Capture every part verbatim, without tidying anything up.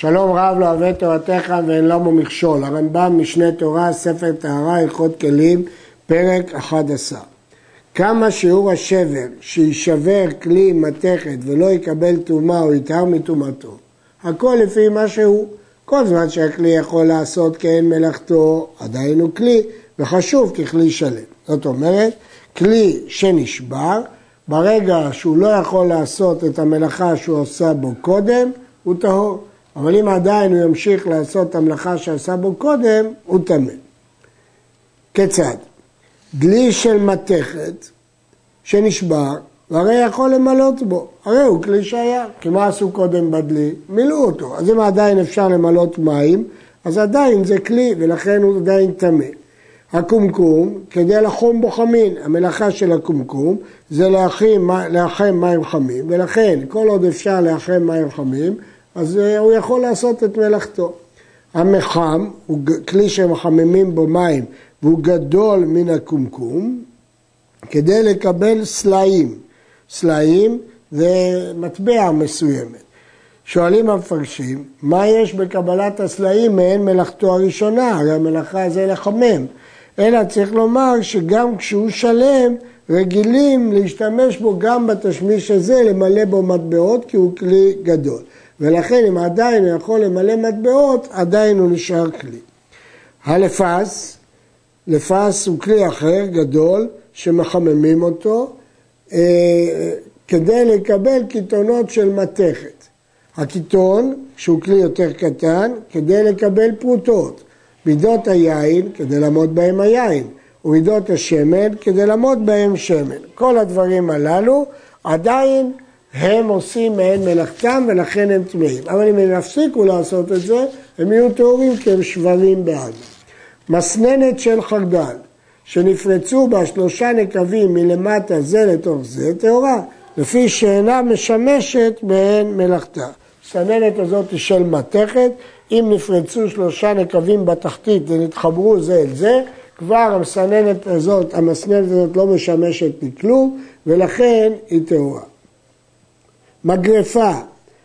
שלום רב לא אוהב תורתך ואין למו מכשול. הרמב"ם, משנה תורה, ספר טהרה, הלכות כלים, פרק אחד עשר. כמה שיעור השבר שישבר כלי מתכת ולא יקבל טומאה או יטהר מטומאתו, הכל לפי מה שהוא. כל זמן שהכלי יכול לעשות כן מלאכתו, עדיין הוא כלי, וחשוב ככלי שלם. זאת אומרת, כלי שנשבר, ברגע שהוא לא יכול לעשות את המלאכה שהוא עושה בו קודם, הוא טהור. אבל אם עדיין הוא ימשיך לעשות את המלאכה שעשה בו קודם, הוא טמא. כיצד? דלי של מתכת שנשבר, והרי יכול למלות בו. הרי הוא כלי שהיה, כי מה עשו קודם בדלי? מילאו אותו. אז אם עדיין אפשר למלות מים, אז עדיין זה כלי, ולכן הוא עדיין טמא. הקומקום, כדי לחום בו חמין, המלאכה של הקומקום, זה להחם מים חמים, ולכן כל עוד אפשר להחם מים חמים, אז הוא יכול לעשות את מלאכתו. המחם, הוא כלי שמחממים בו מים, והוא גדול מן הקומקום, כדי לקבל סלעים. סלעים זה מטבע מסוימת. שואלים המפרשים, מה יש בקבלת הסלעים מעין מלאכתו הראשונה? הרי המלאכה זה לחמם. אלא צריך לומר שגם כשהוא שלם, רגילים להשתמש בו גם בתשמיש הזה, למלא בו מטבעות, כי הוא כלי גדול. ולכן אם עדיין הוא יכול למלא מטבעות, עדיין הוא נשאר כלי. הלפס, לפס הוא כלי אחר גדול, שמחממים אותו, אה, כדי לקבל קיתונות של מתכת. הקיתון, שהוא כלי יותר קטן, כדי לקבל פרוטות. מידות היין, כדי למות בהם היין. ומידות השמן, כדי למות בהם שמן. כל הדברים הללו עדיין הם עושים מהן מלאכתם, ולכן הם טמאים. אבל אם הם יפסיקו לעשות את זה, הם יהיו טהורים כי הם שברים בעד. מסננת של חרדל, שנפרצו בה שלושה נקבים מלמטה זה לתוך זה, טהורה, לפי שאינה משמשת בהן מלאכתה. מסננת הזאת היא של מתכת, אם נפרצו שלושה נקבים בתחתית ונתחברו זה אל זה, כבר המסננת הזאת, המסננת הזאת לא משמשת לכלום, ולכן היא טהורה. מגרפה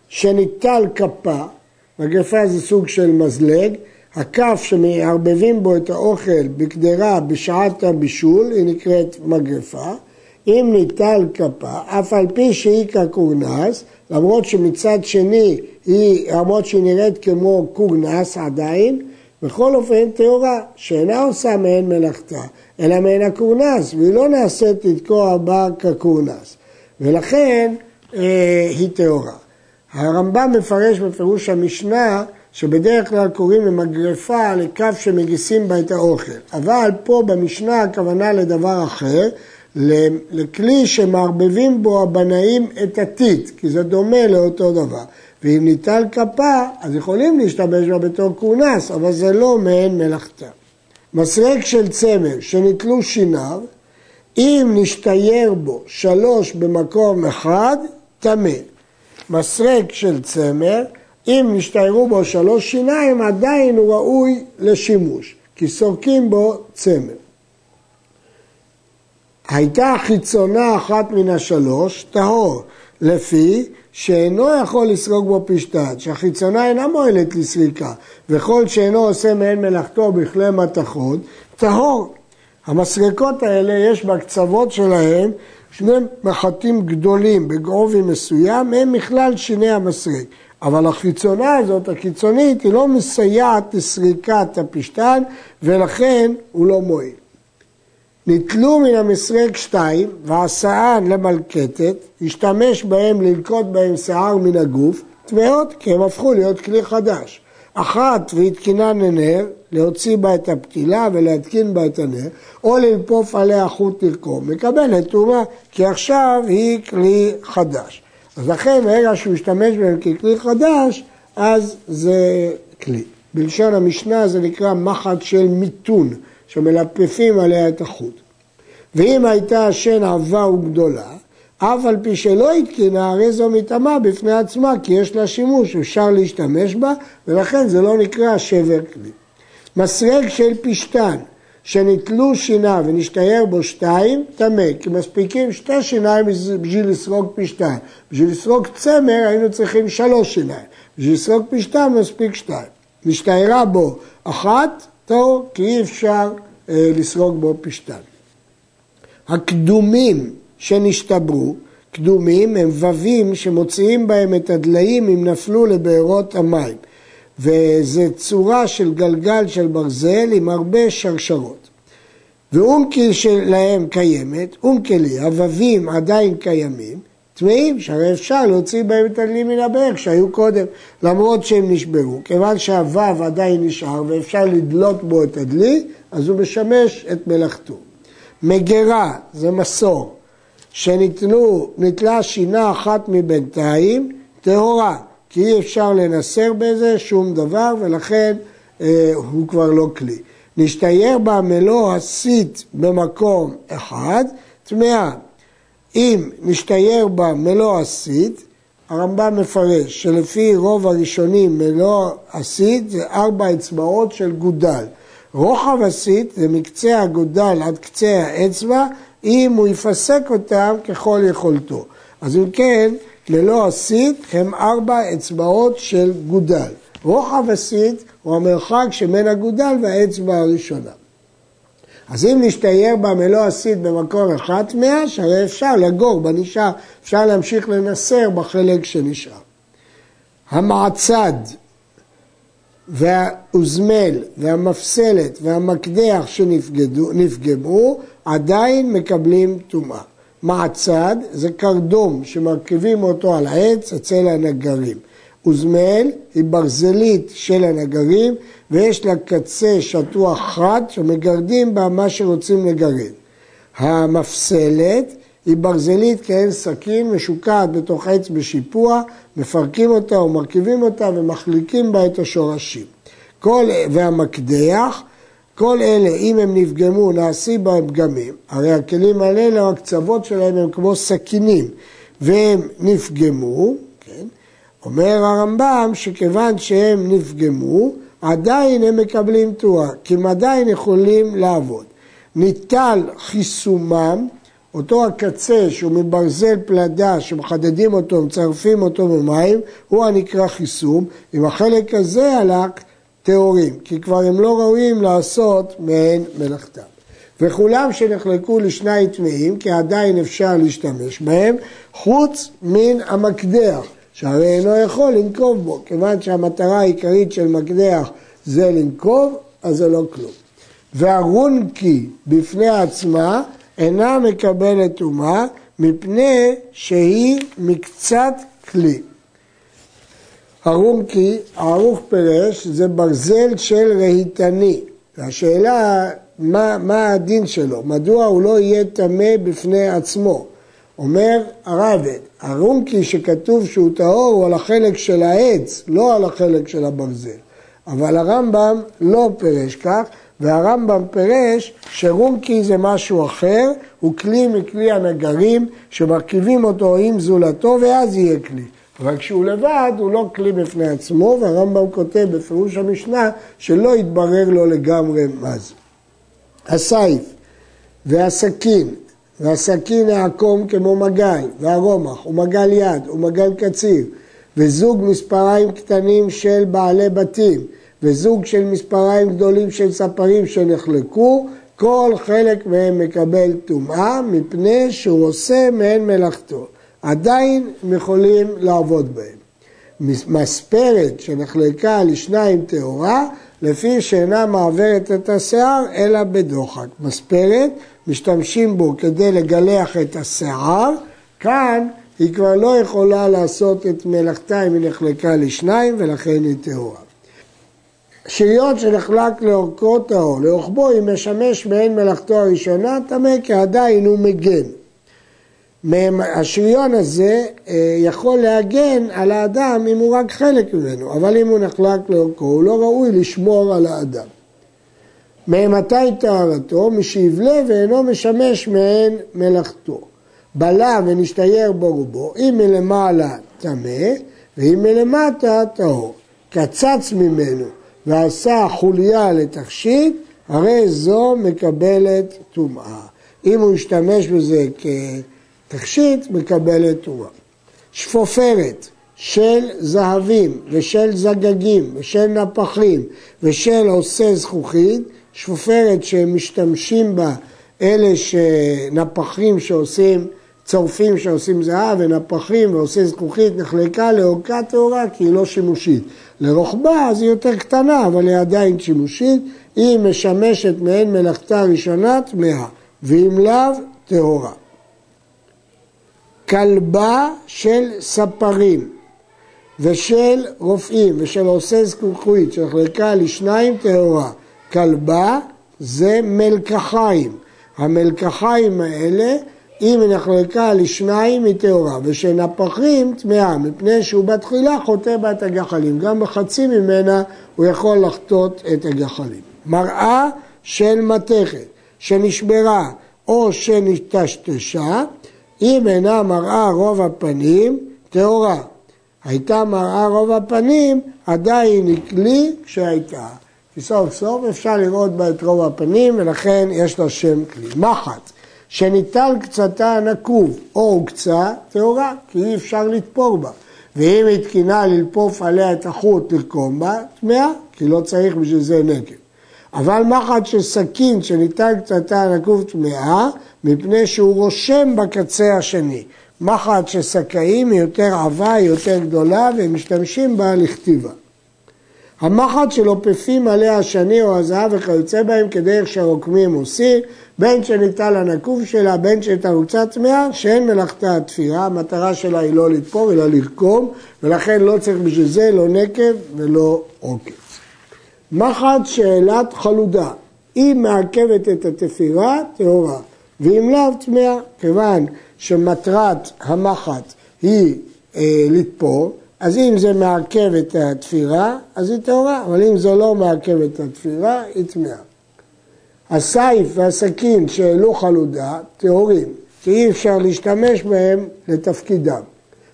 שניטל כפה, מגרפה זה סוג של מזלג, הכף שמערבבים בו את האוכל בקדרה בשעת הבישול, היא נקראת מגרפה. אם ניטל כפה, אף על פי שהיא כקורנס, למרות שמצד שני היא, למרות שהיא נראית כמו קורנס עדיין, בכל אופן תאורה, שאינה עושה מהן מלאכתה, אלא מהן הקורנס, והיא לא נעשית לתקוע בה כקורנס. ולכן אה, היא תאורה. הרמב"ם מפרש בפירוש המשנה, שבדרך כלל קוראים למגרפה לכף שמגיסים בה את האוכל. אבל פה במשנה הכוונה לדבר אחר, לכלי שמערבבים בו הבנאים את הטיט, כי זה דומה לאותו דבר. ואם ניטל כפה, אז יכולים להשתמש בה בתור קורנס, אבל זה לא מעין מלאכתה. מסרק של צמר שנטלו שיניו, אם נשתייר בו שלוש במקום אחד, טמא. מסרק של צמר, אם נשתיירו בו שלוש שיניים, עדיין הוא ראוי לשימוש, כי סורקים בו צמר. הייתה חיצונה אחת מן השלוש, טהור, לפי שאינו יכול לסרוק בו פשטן, שהחיצונה אינה מועלת לסריקה, וכל שאינו עושה מהן מלאכתו בכלי מתכות, טהור. המסרקות האלה יש בקצוות שלהם, שני מחטים גדולים בגובי מסוים, הם מכלל שיני המסרק. אבל החיצונה הזאת, הקיצונית, היא לא מסייעת לסריקת הפשטן, ולכן הוא לא מועיל. נטלו מן המסרק שתיים, והסען למלכתת, השתמש בהם ללקוט בהם שיער מן הגוף, טמאות, כי הם הפכו להיות כלי חדש. אחת והתקינה ננר, להוציא בה את הפתילה ולהתקין בה את הנר, או ללפוף עליה חוט לרקום, מקבלת טומאה, כי עכשיו היא כלי חדש. אז לכן, ברגע שהוא השתמש בהם ככלי חדש, אז זה כלי. בלשון המשנה זה נקרא מחט של מיתון, שמלפפים עליה את החוט. ואם הייתה השן עבה וגדולה, אף על פי שלא התקינה, הרי זו מתאמה בפני עצמה, כי יש לה שימוש, אפשר להשתמש בה, ולכן זה לא נקרא שבר כלי. מסרק של פשטן, שנטלו שינה ונשתייר בו שתיים, טמא, כי מספיקים שתי שיניים בשביל לסרוק פשטן. בשביל לסרוק צמר היינו צריכים שלוש שיניים, ז'יסרוק פי שתיים, מספיק שתיים. משתערה בו אחת, טוב, כי אי אפשר אה, לסרוק בו פי שתיים. הקדומים שנשתברו, קדומים הם ווים שמוציאים בהם את הדליים אם נפלו לבארות המים. וזה צורה של גלגל של ברזל עם הרבה שרשרות. ואומקל שלהם קיימת, אומקלי, הווים עדיין קיימים, טמאים, שהרי אפשר להוציא בהם את הדלים מן הבאר שהיו קודם, למרות שהם נשברו, כיוון שהוו עדיין נשאר ואפשר לדלות בו את הדלי, אז הוא משמש את מלאכתו. מגרה, זה מסור, שנתלה שינה אחת מבינתיים, טהורה, כי אי אפשר לנסר בזה שום דבר, ולכן אה, הוא כבר לא כלי. נשתייר בה מלוא הסית במקום אחד, טמאה. אם נשתייר בה מלוא הסית, הרמב"ם מפרש שלפי רוב הראשונים מלוא הסית זה ארבע אצבעות של גודל. רוחב הסית זה מקצה הגודל עד קצה האצבע, אם הוא יפסק אותם ככל יכולתו. אז אם כן, ללא הסית הם ארבע אצבעות של גודל. רוחב הסית הוא המרחק שבין הגודל והאצבע הראשונה. אז אם נשתייר בה מלוא הסית במקור אחד מאה, שהרי אפשר לגור בנשאר, אפשר להמשיך לנסר בחלק שנשאר. המעצד והאוזמל והמפסלת והמקדח שנפגמו עדיין מקבלים טומאה. מעצד זה קרדום שמרכיבים אותו על העץ אצל הנגרים. אוזמל היא ברזלית של הנגרים ויש לה קצה שטוח חד שמגרדים בה מה שרוצים לגרד. המפסלת היא ברזלית כאין סכין משוקעת בתוך עץ בשיפוע, מפרקים אותה ומרכיבים אותה ומחליקים בה את השורשים. כל, והמקדח, כל אלה, אם הם נפגמו, נעשים בהם פגמים, הרי הכלים האלה, הקצוות שלהם הם כמו סכינים, והם נפגמו, כן? אומר הרמב"ם שכיוון שהם נפגמו, עדיין הם מקבלים תורה, כי הם עדיין יכולים לעבוד. ניטל חיסומם, אותו הקצה שהוא מברזל פלדה שמחדדים אותו, מצרפים אותו במים, הוא הנקרא חיסום, עם החלק הזה הלק תיאורים, כי כבר הם לא ראויים לעשות מהן מלאכתם. וכולם שנחלקו לשני טמאים, כי עדיין אפשר להשתמש בהם, חוץ מן המקדח, שהרי אינו יכול לנקוב בו, כיוון שהמטרה העיקרית של מקדח זה לנקוב, אז זה לא כלום. והרונקי בפני עצמה, אינה מקבלת טומאה מפני שהיא מקצת כלי. הרומקי, הערוך פרש, זה ברזל של רהיטני. והשאלה, מה, מה הדין שלו? מדוע הוא לא יהיה טמא בפני עצמו? אומר הראב"ד, הרומקי שכתוב שהוא טהור הוא על החלק של העץ, לא על החלק של הברזל. אבל הרמב"ם לא פרש כך, והרמב"ם פרש שרומקי זה משהו אחר, הוא כלי מכלי הנגרים שמרכיבים אותו עם זולתו ואז יהיה כלי. אבל כשהוא לבד הוא לא כלי בפני עצמו, והרמב"ם כותב בפירוש המשנה שלא יתברר לו לגמרי מה זה. הסייף והסכין, והסכין העקום כמו מגל, והרומח, ומגל יד, ומגל קציר, וזוג מספריים קטנים של בעלי בתים, וזוג של מספריים גדולים של ספרים שנחלקו, כל חלק מהם מקבל טומאה מפני שהוא עושה מהן מלאכתו. עדיין הם יכולים לעבוד בהם. מספרת שנחלקה לשניים טהורה, לפי שאינה מעברת את השיער, אלא בדוחק. מספרת, משתמשים בו כדי לגלח את השיער, כאן היא כבר לא יכולה לעשות את מלאכתה אם היא נחלקה לשניים, ולכן היא טהורה. שריות שנחלק לאורכו טהור, לאורכבו אם משמש בהן מלאכתו הראשונה, טמא כי עדיין הוא מגן. השריון הזה יכול להגן על האדם אם הוא רק חלק ממנו, אבל אם הוא נחלק לאורכו, הוא לא ראוי לשמור על האדם. מהמתי טהרתו, משהבלה ואינו משמש מהן מלאכתו. בלה ונשתייר ברובו, אם מלמעלה טמא, ואם מלמטה טהור. קצץ ממנו ועשה חוליה לתכשיט, הרי זו מקבלת טומאה. אם הוא ישתמש בזה כתכשיט, מקבלת טומאה. שפופרת, של זהבים ושל זגגים ושל נפחים ושל עושה זכוכית, שופרת שמשתמשים בה אלה שנפחים שעושים, צורפים שעושים זהב ונפחים ועושה זכוכית, נחלקה לאורכה טהורה כי היא לא שימושית. לרוחבה אז היא יותר קטנה, אבל היא עדיין שימושית, היא משמשת מעין מלאכתה הראשונה טמאה, ואם לאו טהורה. כלבה של ספרים ושל רופאים ושל עושה זכוכית שנחלקה לשניים טהורה. כלבה זה מלקחיים. המלקחיים האלה, אם היא נחלקה לשניים היא טהורה, ושנפחים טמאה, מפני שהוא בתחילה חוטא בה את הגחלים. גם בחצי ממנה הוא יכול לחטות את הגחלים. מראה של מתכת, שנשברה או שנטשטשה, אם אינה מראה רוב הפנים, טהורה. הייתה מראה רוב הפנים, עדיין היא כלי כשהייתה. סוף סוף אפשר לראות בה את רוב הפנים, ולכן יש לה שם כלי. מחט, שניטל קצתה נקוב או קצה, טהורה, כי אי אפשר לתפור בה. ואם היא תקינה ללפוף עליה את החוט לקום בה, טמאה, כי לא צריך בשביל זה נקב. אבל מחט של סכין שניטל קצתה נקוב טמאה, מפני שהוא רושם בקצה השני. מחט של סכאים היא יותר עבה, היא יותר גדולה, והם משתמשים בה לכתיבה. המחט שלופפים עליה השני או הזהב וכיוצא בהם כדי איך שרוקמים עושים, בין שניטל הנקוב שלה, בין שתרוצה טמאה, שאין מלאכתה התפירה, המטרה שלה היא לא לתפור אלא לרקום, ולכן לא צריך בשביל זה לא נקב ולא עוקב. מחט שאלת חלודה, היא מעכבת את התפירה, טהורה, ואם לאו טמאה, כיוון שמטרת המחט היא אה, לתפור, אז אם זה מעכב את התפירה, אז היא טהורה, אבל אם זו לא מעכב את התפירה, היא טמאה. הסייף והסכין שהעלו חלודה, טהורים, כי אי אפשר להשתמש בהם לתפקידם.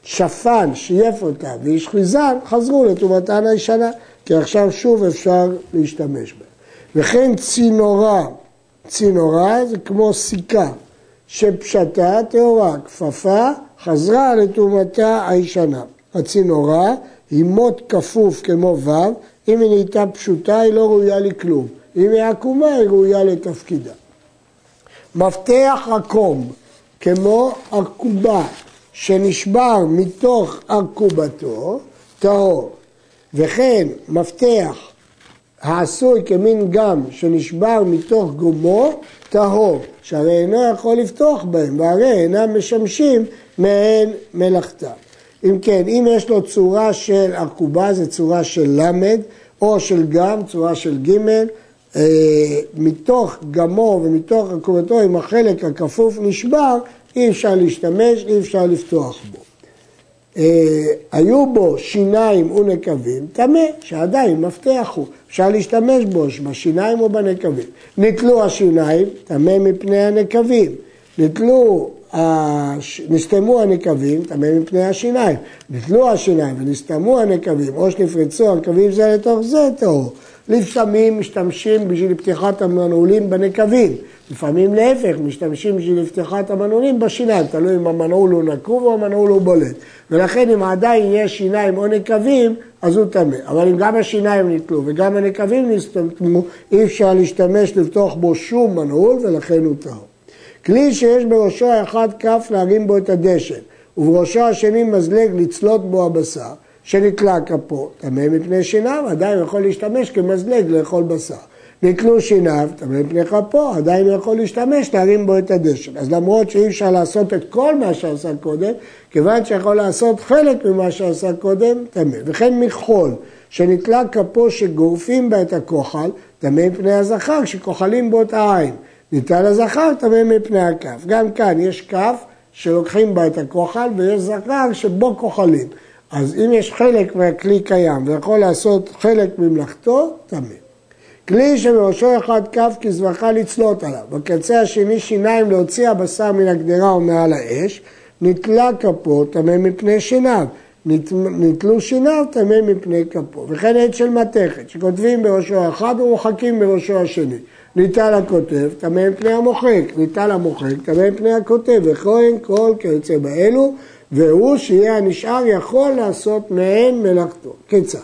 שפן, שייף אותם, ואיש חיזן, חזרו לטובתן הישנה, כי עכשיו שוב אפשר להשתמש בהם. וכן צינורה, צינורה זה כמו סיכה, שפשטה, טהורה, כפפה, חזרה לטובתה הישנה. הצינורה היא מות כפוף כמו ו', אם היא נהייתה פשוטה היא לא ראויה לכלום, אם היא עקומה היא ראויה לתפקידה. מפתח עקום כמו עקובה שנשבר מתוך עקובתו, טהור, וכן מפתח העשוי כמין גם שנשבר מתוך גומו, טהור, שהרי אינו יכול לפתוח בהם, והרי אינם משמשים מעין מלאכתה. אם כן, אם יש לו צורה של עקובה, זה צורה של למד, או של גם, צורה של גימל, אה, מתוך גמו ומתוך עקובתו, אם החלק הכפוף נשבר, אי אפשר להשתמש, אי אפשר לפתוח בו. אה, היו בו שיניים ונקבים, תמה, שעדיין מפתח הוא, אפשר להשתמש בו, בשיניים או בנקבים. נטלו השיניים, תמה מפני הנקבים, נטלו... נסתמו הנקבים, תמי מפני השיניים, נטלו השיניים ונסתמו הנקבים, או שנפרצו הנקבים זה לתוך זה טהור. לפעמים משתמשים בשביל פתיחת המנעולים בנקבים, לפעמים להפך, משתמשים בשביל פתיחת המנעולים בשיניים, תלוי אם המנעול הוא נקוב או המנעול הוא בולט, ולכן אם עדיין יש שיניים או נקבים, אז הוא תמי, אבל אם גם השיניים נטלו וגם הנקבים נסתמו, אי אפשר להשתמש לפתוח בו שום מנעול, ולכן הוא טהור. כלי שיש בראשו האחד כף להרים בו את הדשן, ובראשו השני מזלג לצלות בו הבשר, שנתלה כפו, טמא מפני שיניו, עדיין יכול להשתמש כמזלג לאכול בשר. נתלו שיניו, טמא מפני כפו, עדיין יכול להשתמש להרים בו את הדשן. אז למרות שאי אפשר לעשות את כל מה שעשה קודם, כיוון שיכול לעשות חלק ממה שעשה קודם, טמא. וכן מחול, שנתלה כפו שגורפים בה את הכוחל, טמא מפני הזכר, שכוחלים בו את העין. ניתן הזכר טמא מפני הכף. גם כאן יש כף שלוקחים בה את הכוחל ויש זכר שבו כוחלים. אז אם יש חלק מהכלי קיים ויכול לעשות חלק ממלאכתו, טמא. כלי שבראשו אחד כף כי זבחה לצלות עליו. בקצה השני שיניים להוציא הבשר מן הגדרה או מעל האש, נטלה כפו טמא מפני שיניו. נטלו שיניו טמא מפני כפו. וכן עד של מתכת שכותבים בראשו אחד ומוחקים בראשו השני. ניטל הכותב, טמא מפני המוחק, ניטל המוחק, טמא מפני הכותב, וכהן כל כיוצא באלו, והוא שיהיה הנשאר יכול לעשות מהן מלאכתו. כיצד?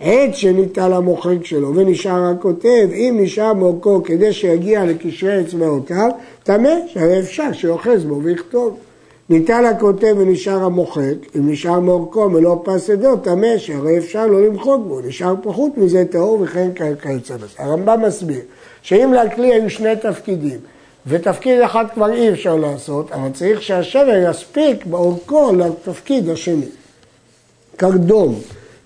עד שניטל המוחק שלו ונשאר הכותב, אם נשאר מוקו כדי שיגיע לקשרי אצבעותיו, תמה שהרי אפשר שיוחז בו ויכתוב. ניטל הכותב ונשאר המוחק, אם נשאר מוקו ולא פס עדו, תמה שהרי אפשר לא למחוק בו, נשאר פחות מזה טהור וכן כיצד. הרמב"ם מסביר שאם לכלי היו שני תפקידים, ותפקיד אחד כבר אי אפשר לעשות, אבל צריך שהשבר יספיק באורכו לתפקיד השני. קרדום,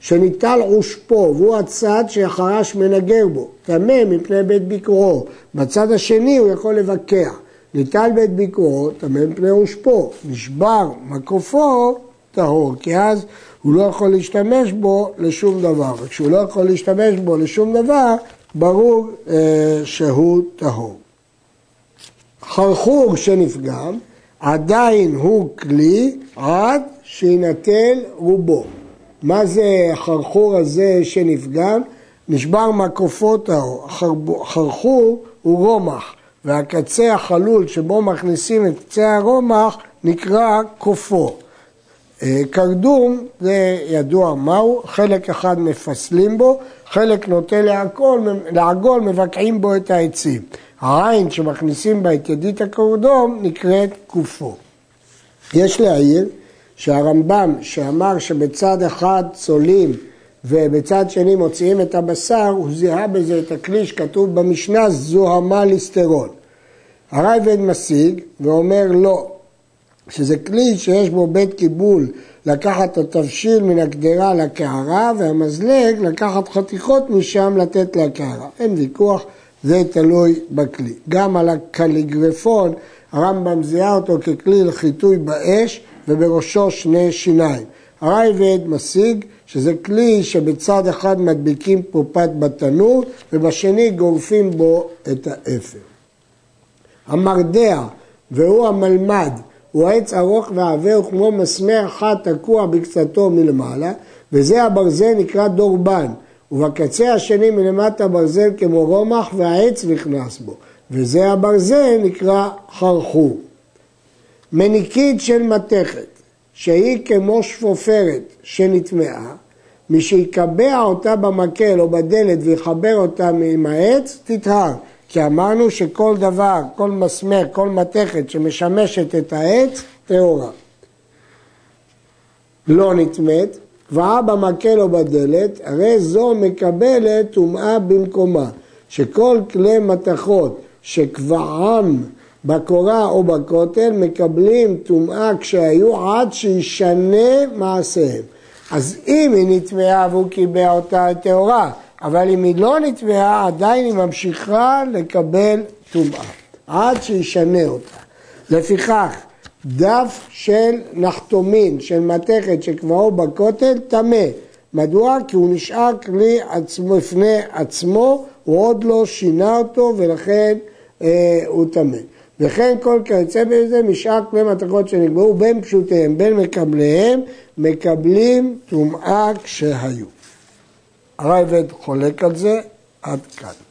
שניטל עושפו, והוא הצד שהחרש מנגר בו, טמא מפני בית ביקורו. בצד השני הוא יכול לבקע. ניטל בית ביקורו, טמא מפני עושפו. נשבר מקופו, טהור, כי אז הוא לא יכול להשתמש בו לשום דבר. וכשהוא לא יכול להשתמש בו לשום דבר, ברור אה, שהוא טהור. חרחור שנפגם, עדיין הוא כלי עד שינטל רובו. מה זה החרחור הזה שנפגם? נשבר מקופו טהור. חרחור הוא רומח, והקצה החלול שבו מכניסים את קצה הרומח נקרא קופו. קרדום, זה ידוע מהו, חלק אחד מפסלים בו, חלק נוטה לעגול, לעגול מבקעים בו את העצים. העין שמכניסים בה את ידית הקרדום נקראת קופו. יש להעיר שהרמב"ם שאמר שבצד אחד צולים ובצד שני מוציאים את הבשר, הוא זיהה בזה את הכלי שכתוב במשנה זוהמה ליסטרון. הראב"ד משיג ואומר לא, שזה כלי שיש בו בית קיבול לקחת את התבשיל מן הקדרה לקערה והמזלג לקחת חתיכות משם לתת לקערה. אין ויכוח, זה תלוי בכלי. גם על הקליגרפון, הרמב"ם זיהה אותו ככלי לחיטוי באש ובראשו שני שיניים. הראב"ד משיג שזה כלי שבצד אחד מדביקים פופת בתנור ובשני גורפים בו את האפר. המרדע והוא המלמד, הוא עץ ארוך ועבה וכמו מסמר חד תקוע בקצתו מלמעלה, וזה הברזל נקרא דורבן, ובקצה השני מלמטה הברזל כמו רומח והעץ נכנס בו, וזה הברזל נקרא חרחור. מניקית של מתכת, שהיא כמו שפופרת שנטמעה, מי שיקבע אותה במקל או בדלת ויחבר אותה עם העץ, תטהר. כי אמרנו שכל דבר, כל מסמר, כל מתכת שמשמשת את העץ, טהורה. לא נטמאת, קבעה במקל או בדלת, הרי זו מקבלת טומאה במקומה, שכל כלי מתכות שקבעם בקורה או בכותל מקבלים טומאה כשהיו עד שישנה מעשיהם. אז אם היא נטמאה והוא קיבע אותה טהורה, אבל אם היא לא נטבעה, עדיין היא ממשיכה לקבל טומאה, עד שישנה אותה. לפיכך, דף של נחתומין, של מתכת שקבעו בכותל, טמא. מדוע? כי הוא נשאר כלי עצמו, לפני עצמו, הוא עוד לא שינה אותו, ולכן אה, הוא טמא. וכן כל כיוצא בזה, משאר כלי מתכות שנקבעו בין פשוטיהם, בין מקבליהם, מקבלים טומאה כשהיו. הראב"ד חולק על זה, עד כאן.